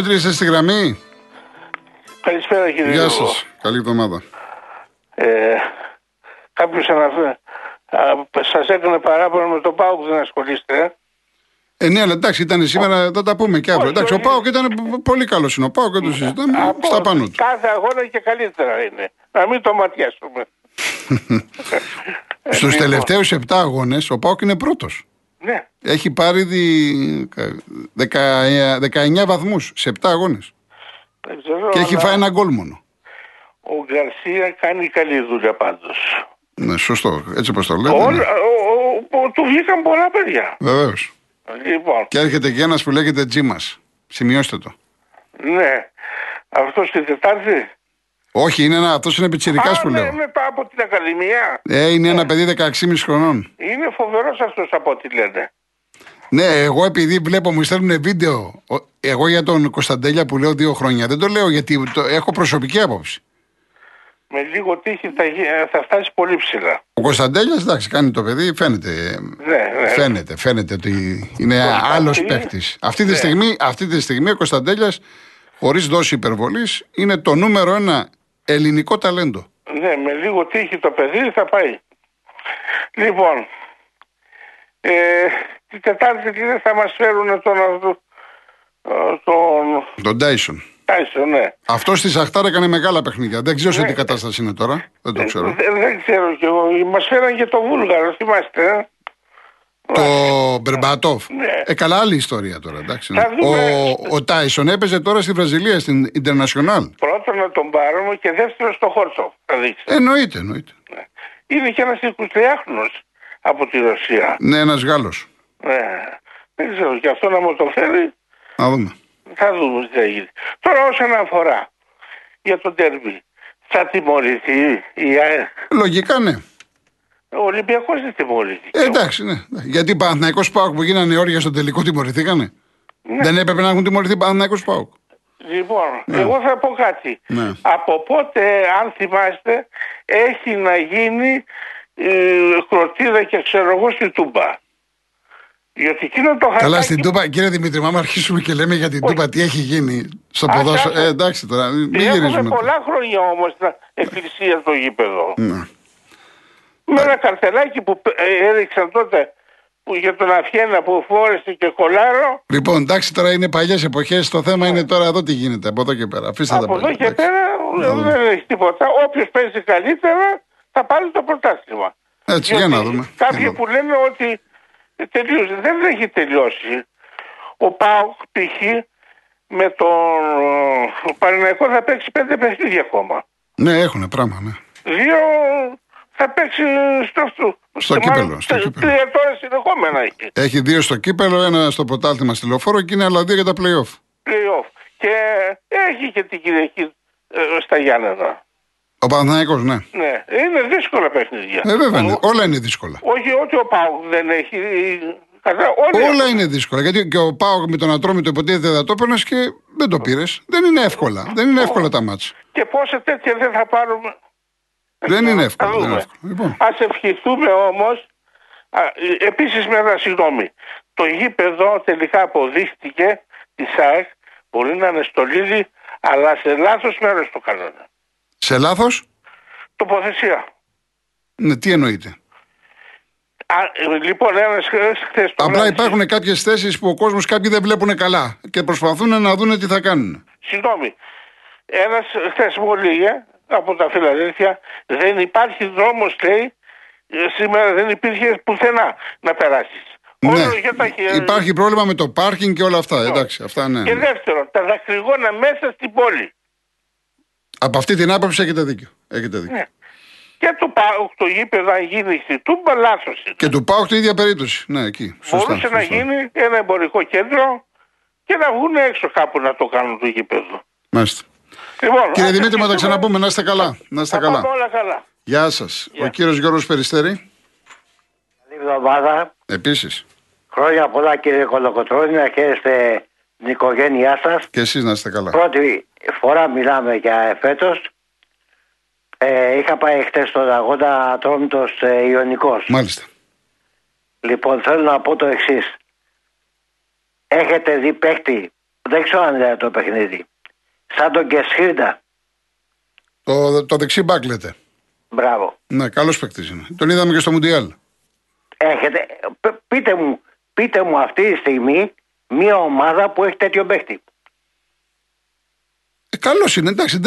Δημήτρη, είσαι στη γραμμή. Καλησπέρα κύριε Γιώργο. Γεια σας, καλή εβδομάδα. Κάποιος αναφέρει, σας έκανε παράπονο με το ΠΑΟΚ που δεν ασχολείστε. Ναι, αλλά εντάξει, ήταν σήμερα, θα τα πούμε και αύριο. Εντάξει, ο ΠΑΟΚ ήταν πολύ καλός, είναι ο ΠΑΟΚ και το συζητάμε στα πάνω του. Κάθε αγώνα και καλύτερα είναι, να μην το ματιάσουμε. Στους τελευταίους 7 αγώνες ο ΠΑΟΚ είναι πρώτος. Ναι. Έχει πάρει 19 βαθμούς σε 7 αγώνες. Ξέρω, και έχει φάει ένα γκολ μόνο. Ο Γκαρσία κάνει καλή δουλειά πάντως. Ναι, σωστό. Έτσι όπως το λέτε. Του βγήκαν πολλά παιδιά. Βεβαίως. Λοιπόν. Και έρχεται και ένας που λέγεται Τζίμας. Σημειώστε το. Ναι. Αυτός την Τετάρτη. Όχι, αυτός είναι πιτσιρικάς που λέω. Είναι από την Ακαδημία. Είναι ένα παιδί 16,5 χρονών. Είναι φοβερός αυτός από ό,τι λένε. Ναι, εγώ επειδή βλέπω, μου στέλνουν βίντεο. Εγώ για τον Κωνσταντέλια που λέω 2 χρόνια. Δεν το λέω γιατί έχω προσωπική άποψη. Με λίγο τύχη θα φτάσει πολύ ψηλά. Ο Κωνσταντέλιας, εντάξει, κάνει το παιδί, φαίνεται. Ναι, ναι. Φαίνεται ότι είναι άλλος παίκτης. Αυτή τη στιγμή ο Κωνσταντέλιας, χωρίς δόση υπερβολής, είναι το νούμερο 1 ελληνικό ταλέντο. Ναι, με λίγο τύχη το παιδί θα πάει. Λοιπόν, την Τετάρτη θα μας φέρουν τον Τάισον. Ναι. Αυτό στη Σαχτάρ έκανε μεγάλα παιχνίδια. Δεν ξέρω σε τι κατάσταση είναι τώρα. Δεν το ξέρω. Δεν ξέρω κι εγώ. Μας φέραν και το Βούλγαρο, θυμάστε. Το Μπερμπάτοφ. Ναι. Καλά, άλλη ιστορία τώρα. Εντάξει, ναι. Ο Τάισον έπαιζε τώρα στη Βραζιλία, στην Ιντερνασιονάλ. Πρώτον να τον πάρουμε και δεύτερον στο Χόρτοφ. Εννοείται. Ναι. Είναι και ένας 23χρονος από τη Ρωσία. Ναι, ένας Γάλλος. Ναι. Δεν ξέρω κι αυτό να μου το φέρει. Να δούμε. Θα δούμε τι θα γίνει. Τώρα όσον αφορά για το ντέρμπι, θα τιμωρηθεί η ΑΕ? Λογικά ναι. Ο Ολυμπιακός δεν τιμωρήθηκε. Εντάξει, ναι. Γιατί Παναθηναϊκός ΠΑΟΚ που γίνανε όρια στο τελικό τιμωρηθήκανε. Ναι. Δεν έπρεπε να έχουν τιμωρηθεί Παναθηναϊκός ΠΑΟΚ. Λοιπόν, ναι. Εγώ θα πω κάτι. Ναι. Από πότε, αν θυμάστε, έχει να γίνει κροτίδα και ξέρω εγώ στη Τούμπα. Καλά, στην Τούμπα, κύριε Δημήτρη, άμα αρχίσουμε και λέμε για την Τούμπα τι έχει γίνει στο ποδόσφαιρο. Εντάξει τώρα, μην γυρίζουμε. Έχουμε πολλά χρόνια όμως στην εκκλησία στο γήπεδο. Ναι. Με ένα καρτελάκι που έριξαν τότε για τον Αφιένα που φόρεσε και κολάρο. Λοιπόν, εντάξει τώρα είναι παλιές εποχές, το θέμα είναι τώρα εδώ τι γίνεται από εδώ και πέρα. Από εδώ και πέρα δεν έχει τίποτα. Όποιος παίζει καλύτερα θα πάρει το πρωτάθλημα. Έτσι, για να δούμε. Κάποιοι που λένε ότι. Τελείωσε. Δεν έχει τελειώσει. Ο ΠΑΟΚ π.χ. με τον Παναθηναϊκό θα παίξει 5 παιχνίδια ακόμα. Ναι, έχουν πράγμα, ναι. 2 θα παίξει στο κύπελλο. 3 τώρα συνεχόμενα έχει. Έχει 2 στο κύπελλο, 1 στο πρωτάθλημα στη Λεωφόρο και είναι άλλα 2 για τα play-off. Και έχει και την Κυριακή στα Γιάννενα. Ο Παναθηναϊκός, ναι. Ναι. Είναι δύσκολα παιχνίδια. Βέβαια, όλα είναι δύσκολα. Όχι ότι ο ΠΑΟΚ δεν έχει. Όλα είναι δύσκολα. Γιατί και ο ΠΑΟΚ με τον Ατρόμητο υποτίθεται θα το έπαιρνες και δεν το πήρες. Δεν είναι εύκολα. Δεν είναι εύκολα τα μάτσα. Και πόσα τέτοια δεν θα πάρουμε. Δεν είναι εύκολα. Λοιπόν. Ας ευχηθούμε όμως. Επίσης, συγγνώμη. Το γήπεδο τελικά αποδείχτηκε τη ΣΑΕΚ. Μπορεί να είναι στολίδι, αλλά σε λάθος μέρος το κανόνα. Σε λάθος τοποθεσία. Ναι, τι εννοείται. Λοιπόν, χθες απλά υπάρχουν κάποιες θέσεις που ο κόσμος κάποιοι δεν βλέπουν καλά και προσπαθούν να δουν τι θα κάνουν. Συγγνώμη. Ένας χθες μου έλεγε από τα Φιλαδέλφεια δεν υπάρχει δρόμος, λέει. Σήμερα δεν υπήρχε πουθενά να περάσεις. Ναι. Υπάρχει πρόβλημα με το πάρκινγκ και όλα αυτά. Εντάξει, αυτά ναι. Και δεύτερον, τα δακρυγόνα μέσα στην πόλη. Από αυτή την άποψη έχετε δίκιο. Ναι. Και του ΠΑΟΚ το γήπεδο αν γίνει στη Τούμπα λάθος. Και του ΠΑΟΚ την ίδια περίπτωση. Ναι, εκεί. Μπορούσε να γίνει ένα εμπορικό κέντρο και να βγουν έξω κάπου να το κάνουν το γήπεδο. Μάλιστα. Λοιπόν, κύριε Δημήτρη, θα τα ξαναπούμε. Να είστε καλά. Όλα καλά. Γεια σας. Ο κύριος Γιώργος Περιστέρη. Καλή εβδομάδα. Επίσης. Χρόνια πολλά κύριε Κολοκοτρώνη, να χαίρεστε την οικογένειά σας. Και εσείς να είστε καλά. Πρώτη φορά μιλάμε για φέτος. Είχα πάει χτες στον αγώνα Ατρόμητος Ιενικός. Μάλιστα. Λοιπόν, θέλω να πω το εξής. Έχετε δει παίκτη δεν ξέρω αν είναι το παιχνίδι. Σαν τον Κεσσίρτα. Το δεξί μπακ λέτε. Μπράβο. Ναι, καλός παίκτης είναι. Τον είδαμε και στο Μουντιάλ. Έχετε. Πείτε μου αυτή τη στιγμή μία ομάδα που έχει τέτοιο παίκτη. Καλός είναι, εντάξει.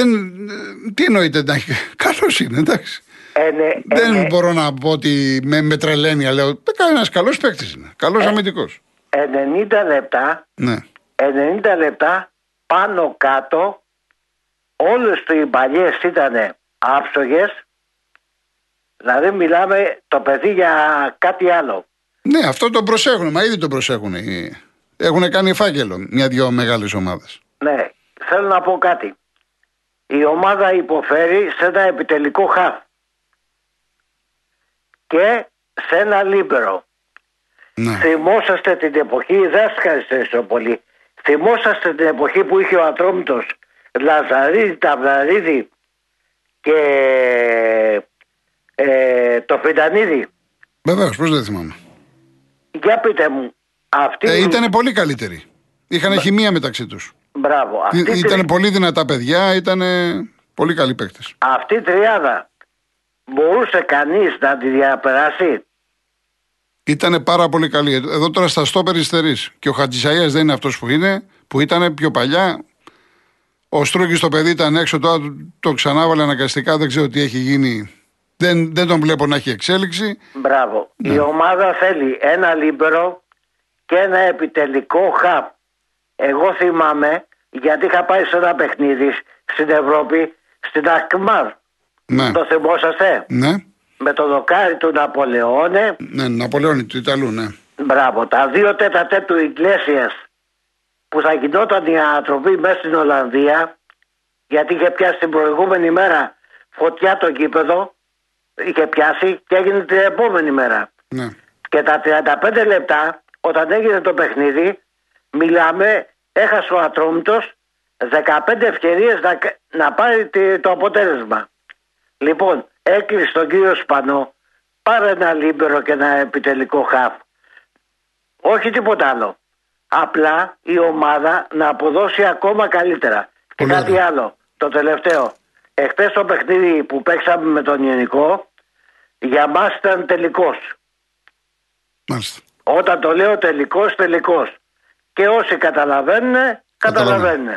Τι εννοείται, εντάξει. Καλός είναι, εντάξει. Δεν μπορώ να πω ότι με τρελαίνει, αλλά λέω. Ένας καλός παίκτης είναι. Καλός αμυντικός. 90 λεπτά. Ναι. 90 λεπτά πάνω κάτω. Όλες οι παλιές ήταν άψογες. Δηλαδή μιλάμε το παιδί για κάτι άλλο. Ναι, αυτό το προσέχουν, μα ήδη το προσέχουν. Έχουν κάνει φάκελο μια-δυο μεγάλες ομάδες. Ναι, θέλω να πω κάτι. Η ομάδα υποφέρει σε ένα επιτελικό χαφ και σε ένα λίμπερο. Ναι. Θυμόσαστε την εποχή, δάσκαλιστε τόσο πολύ. Θυμόσαστε την εποχή που είχε ο Ατρόμητος Λαζαρίδη, Ταβλαρίδη και το Φιντανίδη. Βεβαίως, πώς δεν θυμάμαι. Για πείτε μου. Ήτανε πολύ καλύτεροι. Είχανε χημεία μεταξύ τους. Μπράβο. Ήτανε πολύ δυνατά παιδιά, ήτανε πολύ καλοί παίκτες. Αυτή η τριάδα μπορούσε κανείς να τη διαπεράσει. Ήτανε πάρα πολύ καλή. Εδώ τώρα στα στόπερ υστερείς. Και ο Χατζησαΐας δεν είναι αυτός που είναι, που ήτανε πιο παλιά. Ο Στρούγκης το παιδί ήταν έξω, τώρα το ξανάβαλε αναγκαστικά, δεν ξέρω τι έχει γίνει. Δεν τον βλέπω να έχει εξέλιξη. Μπράβο. Ναι. Η ομάδα θέλει ένα λίμπερο και ένα επιτελικό χαπ. Εγώ θυμάμαι, γιατί είχα πάει σε ένα παιχνίδι στην Ευρώπη, στην Ακμάρ. Ναι. Το θυμόσαστε. Ναι. Με το δοκάρι του Ναπολεόνε. Ναι, Ναπολεόνι του Ιταλού, ναι. Μπράβο. Τα 2/4 του Ιγκλέσιας που θα γινόταν η ανατροπή μέσα στην Ολλανδία, γιατί είχε πιάσει την προηγούμενη μέρα φωτιά το γήπεδο. Είχε πιάσει και έγινε την επόμενη μέρα. Ναι. Και τα 35 λεπτά, όταν έγινε το παιχνίδι, μιλάμε, έχασε ο Ατρόμητος 15 ευκαιρίες να πάρει το αποτέλεσμα. Λοιπόν, έκλεισε τον κύριο Σπανό, πάρε ένα λίμπερο και ένα επιτελικό χαφ. Όχι τίποτα άλλο. Απλά η ομάδα να αποδώσει ακόμα καλύτερα. Και κάτι άλλο, το τελευταίο. Εχθές το παιχνίδι που παίξαμε με τον Ιενικό, για μας ήταν τελικός. Μάλιστα. Όταν το λέω τελικός. Και όσοι καταλαβαίνουν.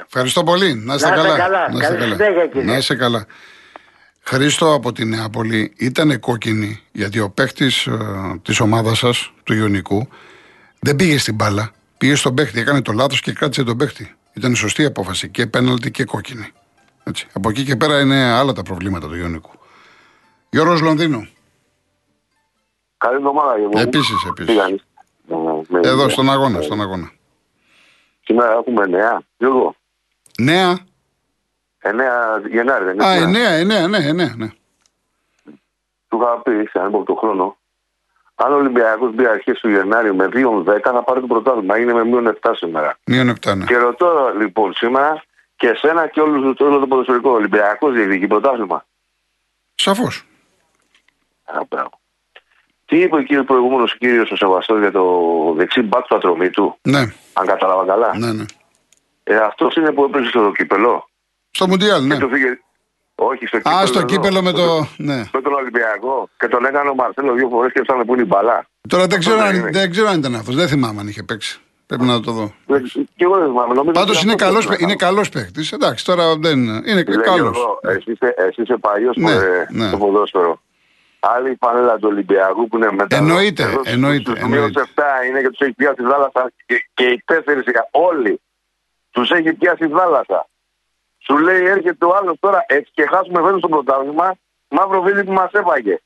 Ευχαριστώ πολύ. Να είστε καλά. Καλή συνέχεια, κύριε. Να είστε καλά. Χρήστο από τη Νεάπολη, ήταν κόκκινη γιατί ο παίχτης της ομάδας σας, του Ιωνικού, δεν πήγε στην μπάλα. Πήγε στον παίχτη, έκανε το λάθος και κράτησε τον παίχτη. Ήταν σωστή απόφαση και πέναλτι και κόκκινη. Έτσι. Από εκεί και πέρα είναι άλλα τα προβλήματα του Ιωνικού. Γιώργος Λονδίνου. Καλή εβδομάδα, Γιώργο. Επίσης. Εδώ στον αγώνα. Σήμερα έχουμε νέα, Γιώργο. Νέα. 9 Γενάρη, δεν είναι. Α, 9. Του είχα πει σε έναν το χρόνο. Αν ο Ολυμπιακός μπει αρχές του Γενάρη με 2-10 θα πάρει το πρωτάθλημα. Είναι με -7 σήμερα. -7. Και ρωτώ λοιπόν σήμερα. Και εσένα και όλο το ποδοσφαιρικό. Ολυμπιακός διεκδικεί πρωτάθλημα. Σαφώς. Τι είπε ο κύριος προηγούμενος, κύριος ο Σεβαστός, για το δεξί μπακ του Ατρομήτου. Ναι. Αν κατάλαβα καλά. Ναι. Αυτός είναι που έπαιζε στο κύπελο. Στο Μουντιάλ, ναι. Όχι, στο κύπελο. Α, στο κύπελο με το. Ναι. Με τον Ολυμπιακό. Και τον έκανε ο Μαρσέλο 2 φορές και έφτανε που είναι η μπαλά. Τώρα δεν ξέρω αν ήταν αυτός. Δεν θυμάμαι αν είχε παίξει. Πρέπει να το δω. Πάντως είναι καλός παίκτης. Εντάξει, τώρα δεν είναι. Είναι καλός. Εσύ είσαι παλιός στο ποδόσφαιρο. Άλλη πανέλα του Ολυμπιακού που είναι μετά. Εννοείται. Τους μείους 7 είναι και τους έχει πιάσει η θάλασσα. Και οι 4 όλοι τους έχει πιάσει η θάλασσα. Σου λέει έρχεται ο άλλος τώρα έτσι και χάσουμε φέτος το πρωτάθλημα. Μαύρο βίλι που μας έφαγε.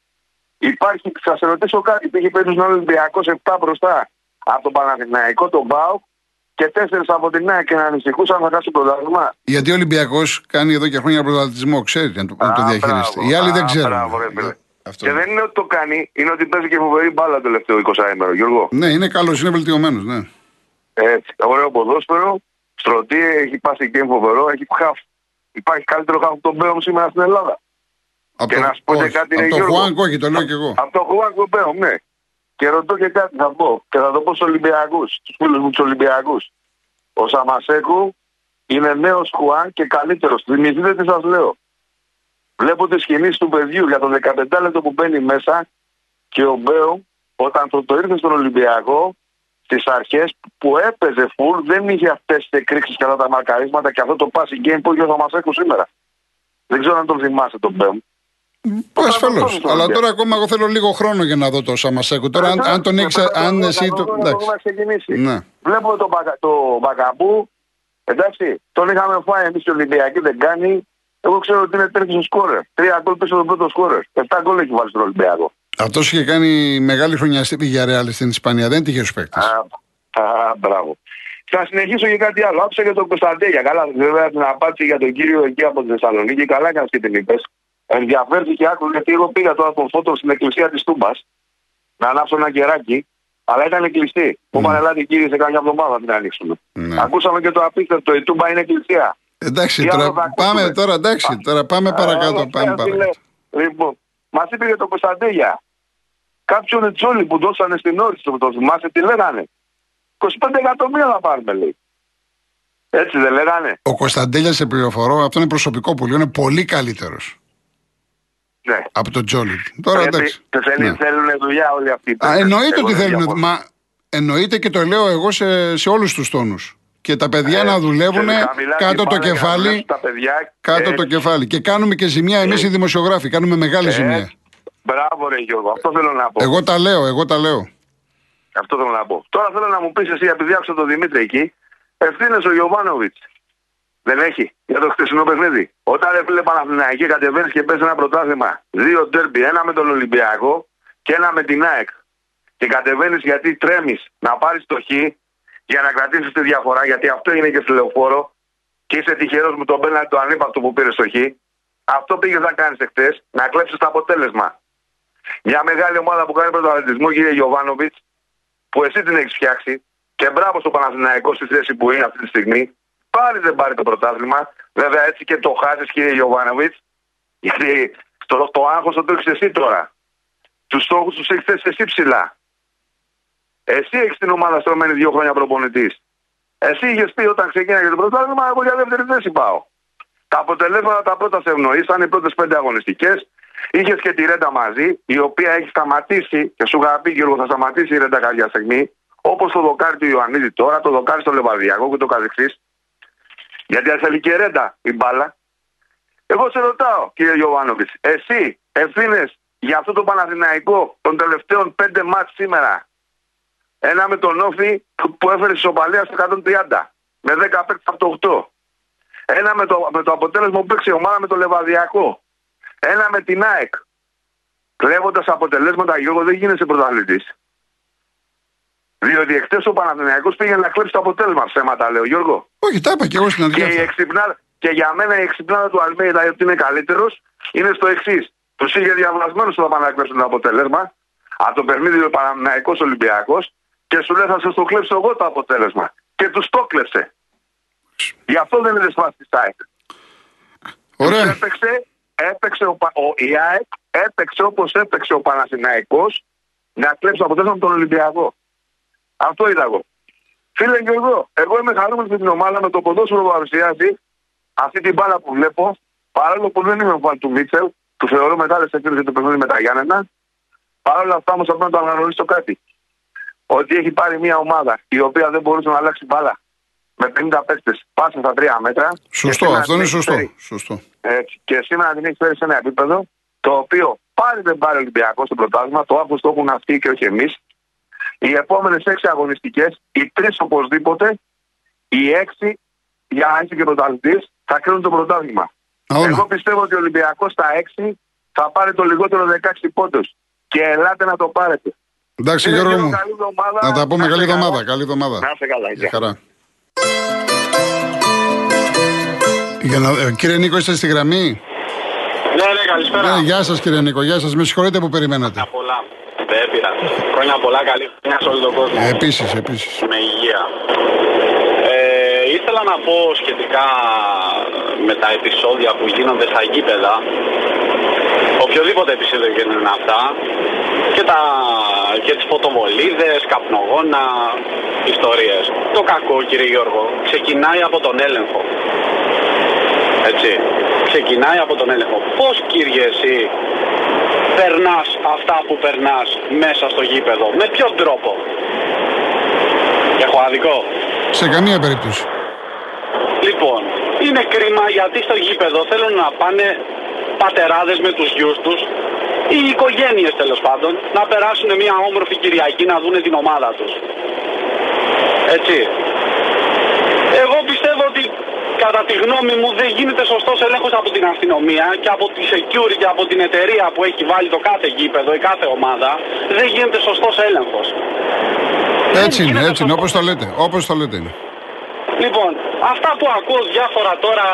Υπάρχει, σας ερωτήσω κάτι. Υπήρχε πέτος ένα Ολυμπιακός 7 μπροστά. Από τον Παναθηναϊκό, τον ΠΑΟΚ και 4 από την ΑΕΚ και να ανησυχούσαν να χάσει πρωτάθλημα. Γιατί ο Ολυμπιακός κάνει εδώ και χρόνια πρωταθλητισμό, ξέρει να το διαχειριστεί. Οι άλλοι δεν ξέρουν. Και δεν είναι ότι το κάνει, είναι ότι παίζει και φοβερή μπάλα το τελευταίο 20ήμερο, Γιώργο. Ναι, είναι καλός, είναι βελτιωμένος. Ναι. Ωραίο ποδόσφαιρο, στρωτή, έχει πάσει και φοβερό, έχει χαφ. Υπάρχει καλύτερο χαφ από τον Μπέο σήμερα στην Ελλάδα. Από τον Χουάνκο, όχι, το λέω και εγώ. Από τον Χουάνκο Μπέο, ναι. Και ρωτώ και κάτι θα πω και θα το πω στους Ολυμπιακούς, στους φίλους μου τους Ολυμπιακούς. Ο Σαμασέκου είναι νέος Χουάν και καλύτερος. Θυμηθείτε τι σας λέω. Βλέπω τις κινήσεις του παιδιού για το 15 λεπτό που μπαίνει μέσα και ο Μπέο όταν το ήρθε στον Ολυμπιακό στις αρχές που έπαιζε φουλ δεν είχε αυτές τις εκρήξεις κατά τα μαρκαρίσματα και αυτό το passing game που είχε ο Σαμασέκου σήμερα. Δεν ξέρω αν τον θυμάσαι τον Μπέο. Ασφαλώς. Αλλά τώρα ακόμα εγώ θέλω λίγο χρόνο για να δω το Σαμασέκου. Τώρα, αν τον ήξερε. Αν εσύ το. Ναι. Βλέπω το Μπακαμπού. Εντάξει. Τον είχαμε φάει εμείς οι Ολυμπιακοί. Δεν κάνει. Εγώ ξέρω ότι είναι τέτοιο σκόρερ. 3 γκολ πίσω από τον πρώτο σκόρερ. 7 γκολ έχει βάλει στον Ολυμπιακό. Αυτό είχε κάνει μεγάλη χρονιαστή για Ρεάλ στην Ισπανία. Δεν τυχαίο παίκτη. Μπράβο. Θα συνεχίσω και κάτι άλλο. Άκουσα για τον Κωνσταντέλια. Καλά, βέβαια την απάντηση για τον κύριο εκεί από τη Θεσσαλονίκη. Καλά έκανε και την είπε. Ενδιαφέρθηκε άκουσα γιατί εγώ πήγα τώρα τον φώτο στην εκκλησία τη Τούμπα να ανάψω ένα κεράκι, αλλά ήταν κλειστή. Μου είπαν ελάτε κύριε σε κάποια εβδομάδα την ανοίξουμε. Ακούσαμε και το απίστευτο, η Τούμπα είναι εκκλησία. Εντάξει, τώρα πάμε, παρακάτω. Λοιπόν, μας είπε για τον Κωνσταντέλια. Κάποιον Τζόλη που δώσανε στην όρεξη του, το θυμάσαι τι λέγανε. 25 εκατομμύρια να πάρουμε λέει. Έτσι δεν λέγανε. Ο Κωνσταντέλια σε πληροφορώ, αυτό είναι προσωπικό πουλί, είναι πολύ καλύτερος. Ναι. Από τον Τζόλι. Τώρα εντάξει. Θέλουν δουλειά όλοι αυτοί. Εννοείται ότι θέλουν. Μα εννοείται και το λέω εγώ σε όλους τους τόνους. Και τα παιδιά να δουλεύουν κάτω το κεφάλι. Κάτω το κεφάλι. Και κάνουμε και ζημιά εμείς οι δημοσιογράφοι. Κάνουμε μεγάλη ζημιά. Μπράβο, ρε Γιώργο. Αυτό θέλω να πω. Εγώ τα λέω. Αυτό θέλω να πω. Τώρα θέλω να μου πεις εσύ, επειδή άκουσα τον Δημήτρη εκεί, ευθύνες ο Γιοβάνοβιτς. Δεν έχει για το χτεσινό παιχνίδι. Όταν έφυγε Παναθηναϊκή, κατεβαίνει και παίζει ένα πρωτάθλημα. 2 ντέρμπι, ένα με τον Ολυμπιακό και ένα με την ΑΕΚ. Και κατεβαίνει γιατί τρέμει να πάρει το χ για να κρατήσει τη διαφορά. Γιατί αυτό είναι και στη Λεωφόρο. Και είσαι τυχερό με τον πέναλτι του ανύπαυτου που πήρε το χ. Αυτό πήγε να κάνει εχθές, να κλέψει το αποτέλεσμα. Μια μεγάλη ομάδα που κάνει πρωταθλητισμό, κύριε Γιοβάνοβιτς, που εσύ την έχει φτιάξει. Και μπράβο στο Παναθηναϊκό στη θέση που είναι αυτή τη στιγμή. Πάλι δεν πάρει το πρωτάθλημα. Βέβαια έτσι και το χάσεις κύριε Γιοβάνοβιτς. Γιατί το άγχος το έχεις εσύ τώρα. Τους στόχους τους έχεις θέσει εσύ ψηλά. Εσύ έχεις την ομάδα στρωμένη 2 χρόνια προπονητής. Εσύ είχες πει όταν ξεκίναγε το πρωτάθλημα, εγώ για δεύτερη θέση πάω. Τα αποτελέσματα τα πρώτα σε ευνοήσαν, οι πρώτες 5 αγωνιστικές. Είχες και τη Ρέντα μαζί, η οποία έχει σταματήσει και σου είχα πει Γιώργο, θα σταματήσει η Ρέντα κάποια στιγμή. Όπως το δοκάρι του Ιωαννίδη τώρα, το δοκάρι στο Λεβαδιακό και το καθεξής. Γιατί θέλει και Ρέντα η μπάλα. Εγώ σε ρωτάω, κύριε Γιοβάνοβιτς, εσύ ευθύνες για αυτό το Παναθηναϊκό των τελευταίων 5 μάτς σήμερα. Ένα με τον Όφη που έφερε ισοπαλία στο 130 με 10 παίκτες από το 8. Ένα με το αποτέλεσμα που παίξει η ομάδα με το Λεβαδιακό. Ένα με την ΑΕΚ. Κλέβοντας αποτελέσματα, Γιώργο, δεν γίνεσαι πρωταθλητής. Διότι εχθές ο Παναθηναϊκός πήγε να κλέψει το αποτέλεσμα. Ψέματα, λέω Γιώργο. Όχι, τα είπα και εγώ στην αρχή. Και για μένα η εξυπνάδα του Αλμέιδα, γιατί είναι καλύτερος, είναι στο εξής. Τους είχε διαβασμένους όταν πάνε να κλέψουν το αποτέλεσμα. Από το παιχνίδι ο Παναθηναϊκός Ολυμπιακός και σου λέει θα σας το κλέψω εγώ το αποτέλεσμα. Και τους το κλέψε. Γι' αυτό δεν είναι σπάσει της ΑΕΚ. Ωραία. Η ΑΕΚ έπαιξε όπως έπαιξε ο Παναθηναϊκός να κλέψει το αποτέλεσμα από τον Ολυμπιακό. Αυτό είδα εγώ. Φίλε και εγώ είμαι χαρούμενος με την ομάδα, με το ποδόσφαιρο που παρουσιάζει, αυτή την μπάλα που βλέπω, παρόλο που δεν είμαι φαν του Μίτσελ, του θεωρώ μεγάλες ευθύνες για το παιχνίδι με τα Γιάννενα, παρόλα αυτά όμως πρέπει να το αναγνωρίσω κάτι. Ότι έχει πάρει μια ομάδα η οποία δεν μπορούσε να αλλάξει μπάλα με 50 παίκτες, πάσα στα 3 μέτρα. Σωστό, αυτό είναι σωστό. Και σήμερα την έχει φέρει σε ένα επίπεδο το οποίο πάλι δεν πάρει ο Ολυμπιακός στο πρωτάθλημα, το άγχος το έχουν αυτοί και όχι εμείς. Οι επόμενες 6 αγωνιστικές, οι 3 οπωσδήποτε, οι 6 για να είσαι και πρωταθλητής, θα κρίνουν το πρωτάθλημα. Εγώ πιστεύω ότι ο Ολυμπιακός στα 6 θα πάρει το λιγότερο 16 πόντους. Και ελάτε να το πάρετε. Εντάξει, Γιώργο μου. Να τα πούμε καλή εβδομάδα. Καλή εβδομάδα. Να είστε καλά. Για χαρά. Κύριε Νίκο, είστε στη γραμμή. Ναι, καλησπέρα. Γεια σας, κύριε Νίκο. Γεια σας. Με συγχωρείτε που περιμένατε. Δεν πειράζει. Χρόνια πολλά, καλή χρονιά σε όλο τον κόσμο. Επίσης. Με υγεία. Ήθελα να πω σχετικά με τα επεισόδια που γίνονται στα γήπεδα, οποιοδήποτε επεισόδιο γίνονται αυτά, και τα και τις φωτοβολίδες, καπνογόνα, ιστορίες. Το κακό, κύριε Γιώργο, ξεκινάει από τον έλεγχο. Έτσι, ξεκινάει από τον έλεγχο. Πώς, κύριε, εσύ περνάς αυτά που περνάς μέσα στο γήπεδο, με ποιον τρόπο? Έχω άδικο? Σε καμία περίπτωση. Λοιπόν, είναι κρίμα γιατί στο γήπεδο θέλουν να πάνε πατεράδες με τους γιους τους ή οικογένειες τέλος πάντων να περάσουν μια όμορφη Κυριακή να δουν την ομάδα τους. Έτσι. Εγώ πιστεύω ότι κατά τη γνώμη μου δεν γίνεται σωστός έλεγχος από την αστυνομία και από τη security και από την εταιρεία που έχει βάλει το κάθε γήπεδο, η κάθε ομάδα. Δεν γίνεται σωστός έλεγχος. Έτσι είναι, έτσι είναι, όπως το λέτε. Όπως το λέτε είναι. Λοιπόν, αυτά που ακούω διάφορα τώρα,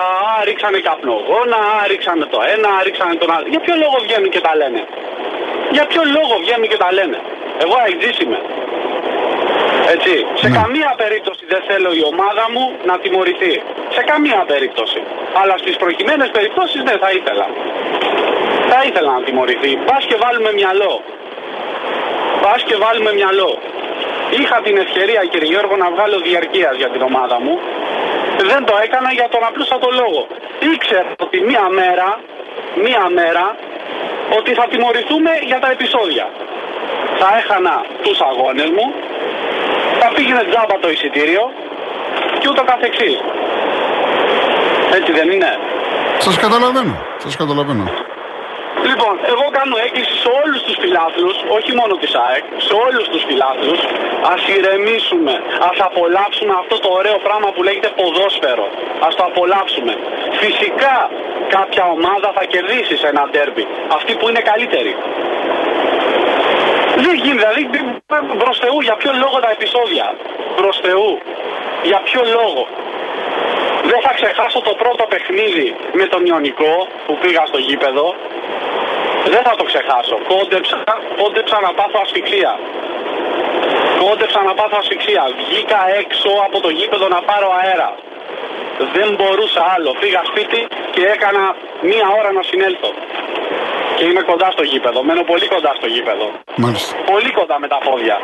ρίξανε καπνογόνα, ρίξανε το ένα, ρίξανε τον άλλο. Για ποιο λόγο βγαίνουν και τα λένε? Για ποιο λόγο βγαίνουν και τα λένε? Εγώ αεξής είμαι. Έτσι, σε καμία περίπτωση δεν θέλω η ομάδα μου να τιμωρηθεί. Σε καμία περίπτωση. Αλλά στις προκειμένες περιπτώσεις ναι, θα ήθελα. Θα ήθελα να τιμωρηθεί. Πας και βάλουμε μυαλό. Πας και βάλουμε μυαλό. Είχα την ευκαιρία, κύριε Γιώργο, να βγάλω διαρκείας για την ομάδα μου. Δεν το έκανα για τον απλούστατο λόγο. Ήξερα ότι μία μέρα, ότι θα τιμωρηθούμε για τα επεισόδια. Θα έχανα τους αγώνες μου, θα πήγαινε τζάμπα το εισιτήριο και ούτω καθεξής. Έτσι δεν είναι? Σας καταλαβαίνω, σας καταλαβαίνω. Λοιπόν, εγώ κάνω έκκληση σε όλους τους φιλάθλους, όχι μόνο της ΑΕΚ, σε όλους τους φιλάθλους, ας ηρεμήσουμε, ας απολαύσουμε αυτό το ωραίο πράγμα που λέγεται ποδόσφαιρο. Ας το απολαύσουμε. Φυσικά κάποια ομάδα θα κερδίσει σε ένα ντέρμπι, αυτή που είναι καλύτερη. Δεν γίνεται, δηλαδή προς Θεού, για ποιο λόγο τα επεισόδια? Προς Θεού, για ποιο λόγο? Δεν θα ξεχάσω το πρώτο παιχνίδι με τον Ιωνικό που πήγα στο γήπεδο. Δεν θα το ξεχάσω. Κόντεψα να πάθω ασφυξία. Βγήκα έξω από το γήπεδο να πάρω αέρα. Δεν μπορούσα άλλο. Πήγα σπίτι και έκανα μία ώρα να συνέλθω. Και είμαι κοντά στο γήπεδο. Μένω πολύ κοντά στο γήπεδο. Μάλιστα. Πολύ κοντά με τα πόδια.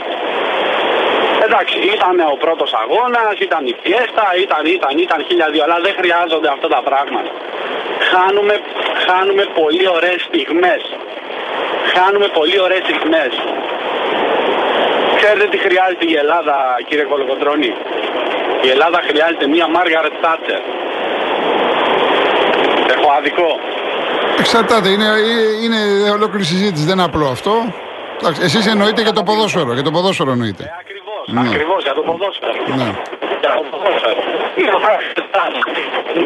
Εντάξει, ήταν ο πρώτος αγώνας, ήταν η πιέστα, ήταν χίλια δύο, αλλά δεν χρειάζονται αυτά τα πράγματα. Χάνουμε πολύ ωραίες στιγμές. Ξέρετε τι χρειάζεται η Ελλάδα, κύριε Κολοκοτρώνη? Η Ελλάδα χρειάζεται μία Μάργαρετ Τάτσερ. Έχω αδικό? Εξαρτάται, είναι ολόκληρη συζήτηση, δεν είναι απλό αυτό. Εσείς εννοείτε για το ποδόσφαιρο, εννοείτε. Ακριβώς, για το ποδόσφαιρο. Είναι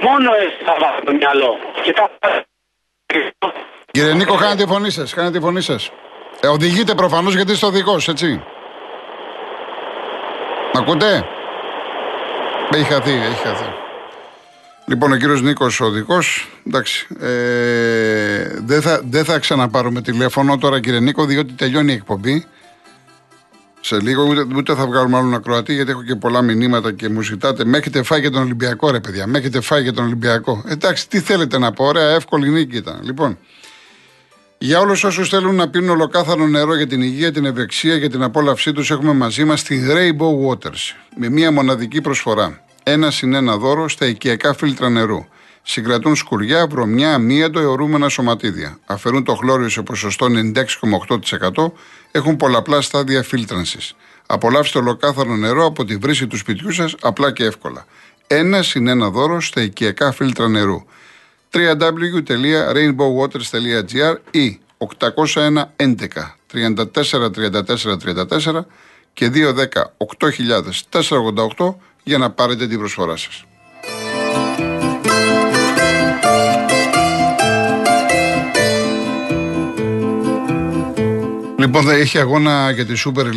μόνο εσύ θα βάζει το μυαλό. Κύριε Νίκο, χάνετε τη φωνή σας. Οδηγείτε προφανώς γιατί είστε οδηγός, έτσι. Μ' ακούτε? Έχει χαθεί. Λοιπόν, ο κύριος Νίκος ο οδηγός. Εντάξει, δεν θα ξαναπάρουμε τηλέφωνο τώρα, κύριε Νίκο, διότι τελειώνει η εκπομπή. Σε λίγο, ούτε θα βγάλουμε άλλον ακροατή, γιατί έχω και πολλά μηνύματα και μου ζητάτε. Με έχετε φάει για τον Ολυμπιακό, ρε παιδιά. Εντάξει, τι θέλετε να πω, ωραία, εύκολη νίκη ήταν. Λοιπόν, για όλους όσους θέλουν να πίνουν ολοκάθαρο νερό για την υγεία, την ευεξία και την απόλαυσή τους, έχουμε μαζί μας τη Rainbow Waters. Με μία μοναδική προσφορά. 1+1 δώρο στα οικιακά φίλτρα νερού. Συγκρατούν σκουριά, βρωμιά, αμίαντο, αιωρούμενα σωματίδια. Αφαιρούν το χλώριο σε ποσοστό 96,8%. Έχουν πολλαπλά στάδια φίλτρανσης. Απολαύστε ολοκάθαρο νερό από τη βρύση του σπιτιού σας απλά και εύκολα. 1+1 δώρο στα οικιακά φίλτρα νερού. www.rainbowwaters.gr ή 801 11 34 και 210 8488 για να πάρετε την προσφορά σας. Λοιπόν, έχει αγώνα για τη Super League 2,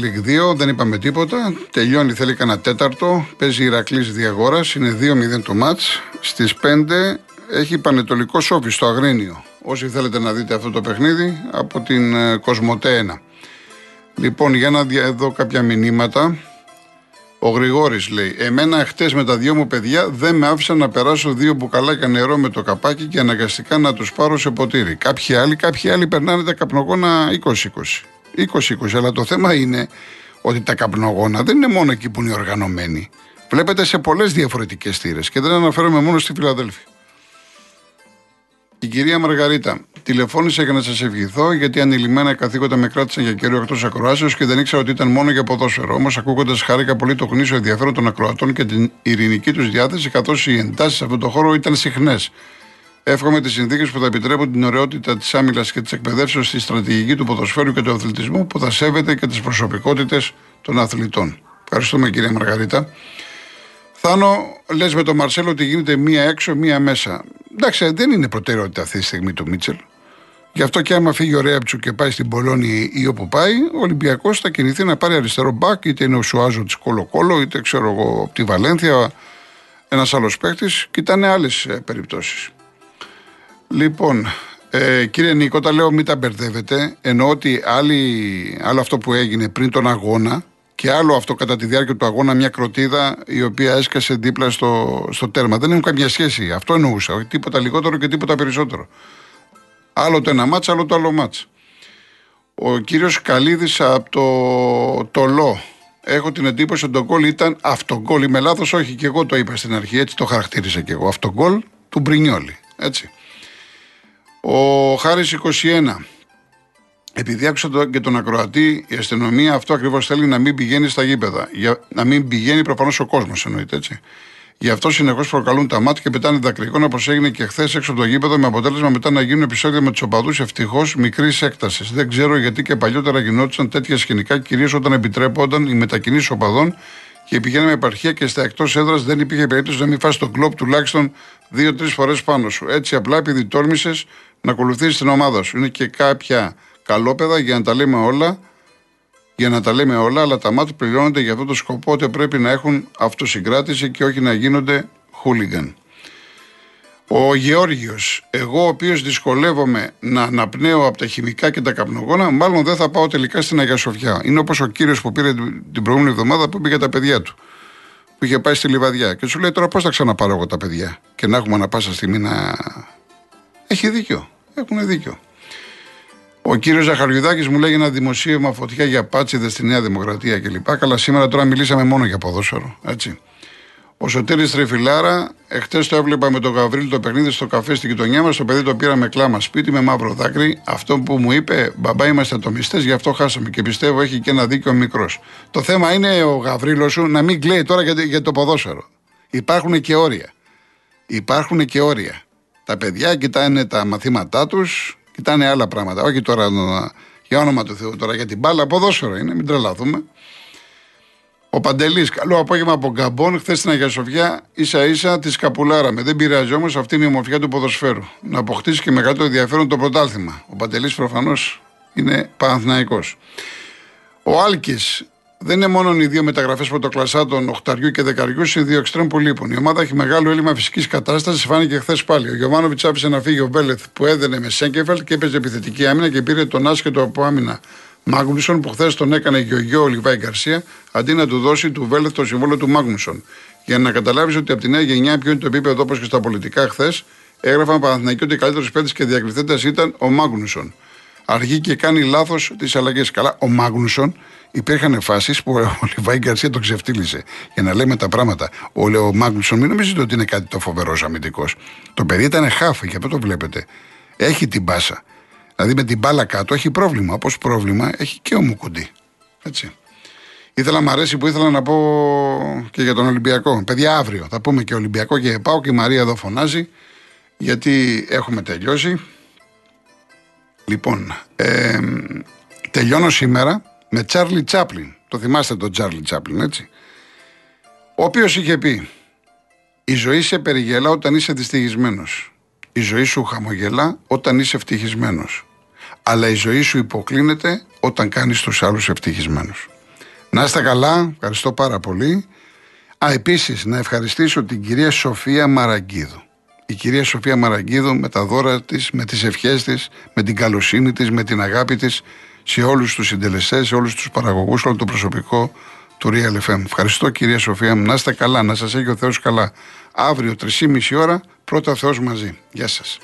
δεν είπαμε τίποτα. Τελειώνει, θέλει κανένα τέταρτο. Παίζει Ηρακλής Διαγόρας, είναι 2-0 το μάτς. Στις 5 έχει Πανετολικό Σόφι στο Αγρίνιο. Όσοι θέλετε να δείτε αυτό το παιχνίδι, από την Κοσμοτέ 1. Λοιπόν, για να δω κάποια μηνύματα. Ο Γρηγόρης λέει: εμένα χτες με τα δυο μου παιδιά δεν με άφησαν να περάσω 2 μπουκαλάκια νερό με το καπάκι και αναγκαστικά να τους πάρω σε ποτήρι. Κάποιοι άλλοι περνάνε τα καπνογόνα 20-20. 20-20. Αλλά το θέμα είναι ότι τα καπνογόνα δεν είναι μόνο εκεί που είναι οργανωμένοι. Βλέπετε σε πολλές διαφορετικές θύρες και δεν αναφέρομαι μόνο στη Φιλαδέλφεια. Η κυρία Μαργαρίτα, τηλεφώνησα για να σας ευχηθώ γιατί ανηλυμμένα καθήκοντα με κράτησαν για καιρό εκτός ακροάσεως και δεν ήξερα ότι ήταν μόνο για ποδόσφαιρο. Όμως, ακούγοντας, χάρηκα πολύ το γνήσιο ενδιαφέρον των ακροατών και την ειρηνική τους διάθεση, καθώς οι εντάσεις σε αυτόν τον χώρο ήταν συχνές. Εύχομαι τις συνθήκες που θα επιτρέπουν την ωραιότητα της άμυλας και της εκπαιδεύσεως στη στρατηγική του ποδοσφαίρου και του αθλητισμού που θα σέβεται και τις προσωπικότητες των αθλητών. Ευχαριστούμε, κυρία Μαργαρίτα. Θάνο, λες με τον Μαρσέλο ότι γίνεται μία έξω, μία μέσα. Εντάξει, δεν είναι προτεραιότητα αυτή τη στιγμή του Μίτσελ. Γι' αυτό και άμα φύγει ο Ρέαπτσου και πάει στην Πολώνη ή όπου πάει, ο Ολυμπιακός θα κινηθεί να πάρει αριστερό μπακ, είτε είναι ο Σουάζο της Κολοκόλο, είτε ξέρω εγώ από τη Βαλένθια, ένας άλλος παίκτης. Κοιτάνε άλλες περιπτώσεις. Λοιπόν, κύριε Νίκο, τα λέω μην τα μπερδεύετε. Εννοώ ότι άλλο αυτό που έγινε πριν τον αγώνα. Και άλλο αυτό κατά τη διάρκεια του αγώνα, μια κροτίδα η οποία έσκασε δίπλα στο τέρμα. Δεν έχουν καμία σχέση. Αυτό εννοούσα. Όχι τίποτα λιγότερο και τίποτα περισσότερο. Άλλο το ένα μάτς, άλλο το άλλο μάτς. Ο κύριος Καλίδης από το ΛΟ. Έχω την εντύπωση ότι το γκολ ήταν αυτογκολ. Είμαι λάθος, όχι και εγώ το είπα στην αρχή. Έτσι το χαρακτήρισα και εγώ. Αυτογκολ του Μπρινιόλη. Έτσι. Ο Χάρης 21. Επειδή άκουσα και τον ακροατή, η αστυνομία αυτό ακριβώς θέλει να μην πηγαίνει στα γήπεδα. Να μην πηγαίνει προφανώς ο κόσμος, εννοείται έτσι. Γι' αυτό συνεχώς προκαλούν τα μάτια και πετάνε δακρυγόνα, όπως έγινε και χθες έξω από το γήπεδο, με αποτέλεσμα μετά να γίνουν επεισόδια με τους οπαδούς ευτυχώς μικρής έκτασης. Δεν ξέρω γιατί και παλιότερα γινόντουσαν τέτοια σκηνικά, κυρίως όταν επιτρέπονταν οι μετακινήσεις οπαδών και πηγαίναμε επαρχία και στα εκτός έδρας δεν υπήρχε περίπτωση να μην φάσει τον κλοπ τουλάχιστον 2-3 φορές πάνω σου. Έτσι απλά επειδή τόλμησες να ακολουθήσεις την ομάδα σου. Είναι και κάποια. Καλόπαιδα για να τα λέμε όλα, αλλά τα μάτια πληρώνονται για αυτό το σκοπό ότι πρέπει να έχουν αυτοσυγκράτηση και όχι να γίνονται χούλιγκαν. Ο Γεώργιος, εγώ ο οποίος δυσκολεύομαι να αναπνέω από τα χημικά και τα καπνογόνα, μάλλον δεν θα πάω τελικά στην Αγία Σοφιά. Είναι όπως ο κύριος που πήρε την προηγούμενη εβδομάδα που πήγε για τα παιδιά του, που είχε πάει στη Λιβαδιά και σου λέει τώρα πώς θα ξαναπάρω εγώ τα παιδιά και να έχουμε ανα πάσα στιγμή να... Έχει δίκιο, έχουν δίκιο. Ο κύριος Ζαχαριουδάκης μου λέει ένα δημοσίευμα φωτιά για πάτσιδες στη Νέα Δημοκρατία κλπ. Καλά, σήμερα τώρα μιλήσαμε μόνο για ποδόσφαιρο. Έτσι. Ο Σωτήρης Τρεφιλάρα, εχθές το έβλεπα με τον Γαβρίλ το παιχνίδι στο καφέ στην γειτονιά μας. Το παιδί το πήρα με κλάμα σπίτι, με μαύρο δάκρυ. Αυτό που μου είπε, μπαμπά, είμαστε ατομιστές, γι' αυτό χάσαμε. Και πιστεύω έχει και ένα δίκιο μικρός. Το θέμα είναι ο Γαβρίλος σου να μην κλαίει τώρα για το ποδόσφαιρο. Υπάρχουν και όρια. Υπάρχουν και όρια. Τα παιδιά κοιτάνε τα μαθήματά τους. Κοιτάνε άλλα πράγματα, όχι τώρα για όνομα του Θεού, τώρα για την μπάλα, ποδόσφαιρο είναι, μην τρελαθούμε. Ο Παντελής, καλό απόγευμα από Γκαμπών, χθες στην Αγία Σοφιά, ίσα ίσα τη σκαπουλάραμε. Δεν πειράζει όμως, αυτή είναι η ομορφιά του ποδοσφαίρου. Να αποκτήσει και μεγάλο ενδιαφέρον το πρωτάθλημα. Ο Παντελής προφανώς είναι Παναθηναϊκός. Ο Άλκης, δεν είναι μόνο οι δύο μεταγραφές πρωτοκλασσάτων, οχταριού και δεκαριού, οι δύο εξτρέμ που λείπουν. Η ομάδα έχει μεγάλο έλλειμμα φυσικής κατάστασης, φάνηκε χθες πάλι. Ο Γιοβάνοβιτς άφησε να φύγει ο Μπέλεθ που έδαινε με Σέγκεφελτ και έπαιζε επιθετική άμυνα και πήρε τον άσχετο από άμυνα Μάγνουσον που χθες τον έκανε γιογιό ο Λιβάη Γκαρσία, αντί να του δώσει του Μπέλεθ το συμβόλαιο του Μάγνουσον. Για να καταλάβεις ότι από τη νέα γενιά ποιο είναι το επίπεδο όπως και στα πολιτικά χθες, έγραφαν Παναθηναϊκοί ότι καλύτερος παίκτης και διακριθέντας ήταν ο Μάγνουσον. Αργεί και κάνει λάθος τις αλλαγές. Καλά, ο Μάγνουσον υπήρχαν φάσεις που ο Λιβάη Γκαρσία τον ξεφτύλισε. Για να λέμε τα πράγματα. Ο Μάγνουσον, μην νομίζετε ότι είναι κάτι το φοβερός αμυντικός. Το παιδί ήταν χάφι, γι' αυτό το βλέπετε. Έχει την πάσα. Δηλαδή με την μπάλα κάτω έχει πρόβλημα. Όπως πρόβλημα έχει και ο Μουκουντή. Έτσι. Μ' αρέσει που ήθελα να πω και για τον Ολυμπιακό. Παιδιά, αύριο θα πούμε και Ολυμπιακό και ΠΑΟΚ και η Μαρία εδώ φωνάζει, γιατί έχουμε τελειώσει. Λοιπόν, τελειώνω σήμερα με Τσάρλι Τσάπλιν. Το θυμάστε τον Τσάρλι Τσάπλιν, έτσι. Ο οποίος είχε πει: η ζωή σε περιγελά όταν είσαι δυστυχισμένος. Η ζωή σου χαμογελά όταν είσαι ευτυχισμένος. Αλλά η ζωή σου υποκλίνεται όταν κάνεις τους άλλους ευτυχισμένους. Να είστε καλά, ευχαριστώ πάρα πολύ. Επίσης, να ευχαριστήσω την κυρία Σοφία Μαραγκίδου. Η κυρία Σοφία Μαραγκίδου με τα δώρα της, με τις ευχές της, με την καλοσύνη της, με την αγάπη της σε όλους τους συντελεστές, σε όλους τους παραγωγούς, όλο το προσωπικό του Real FM. Ευχαριστώ κυρία Σοφία μου. Να είστε καλά, να σας έχει ο Θεός καλά. Αύριο 3:30 ώρα, πρώτα Θεός μαζί. Γεια σας.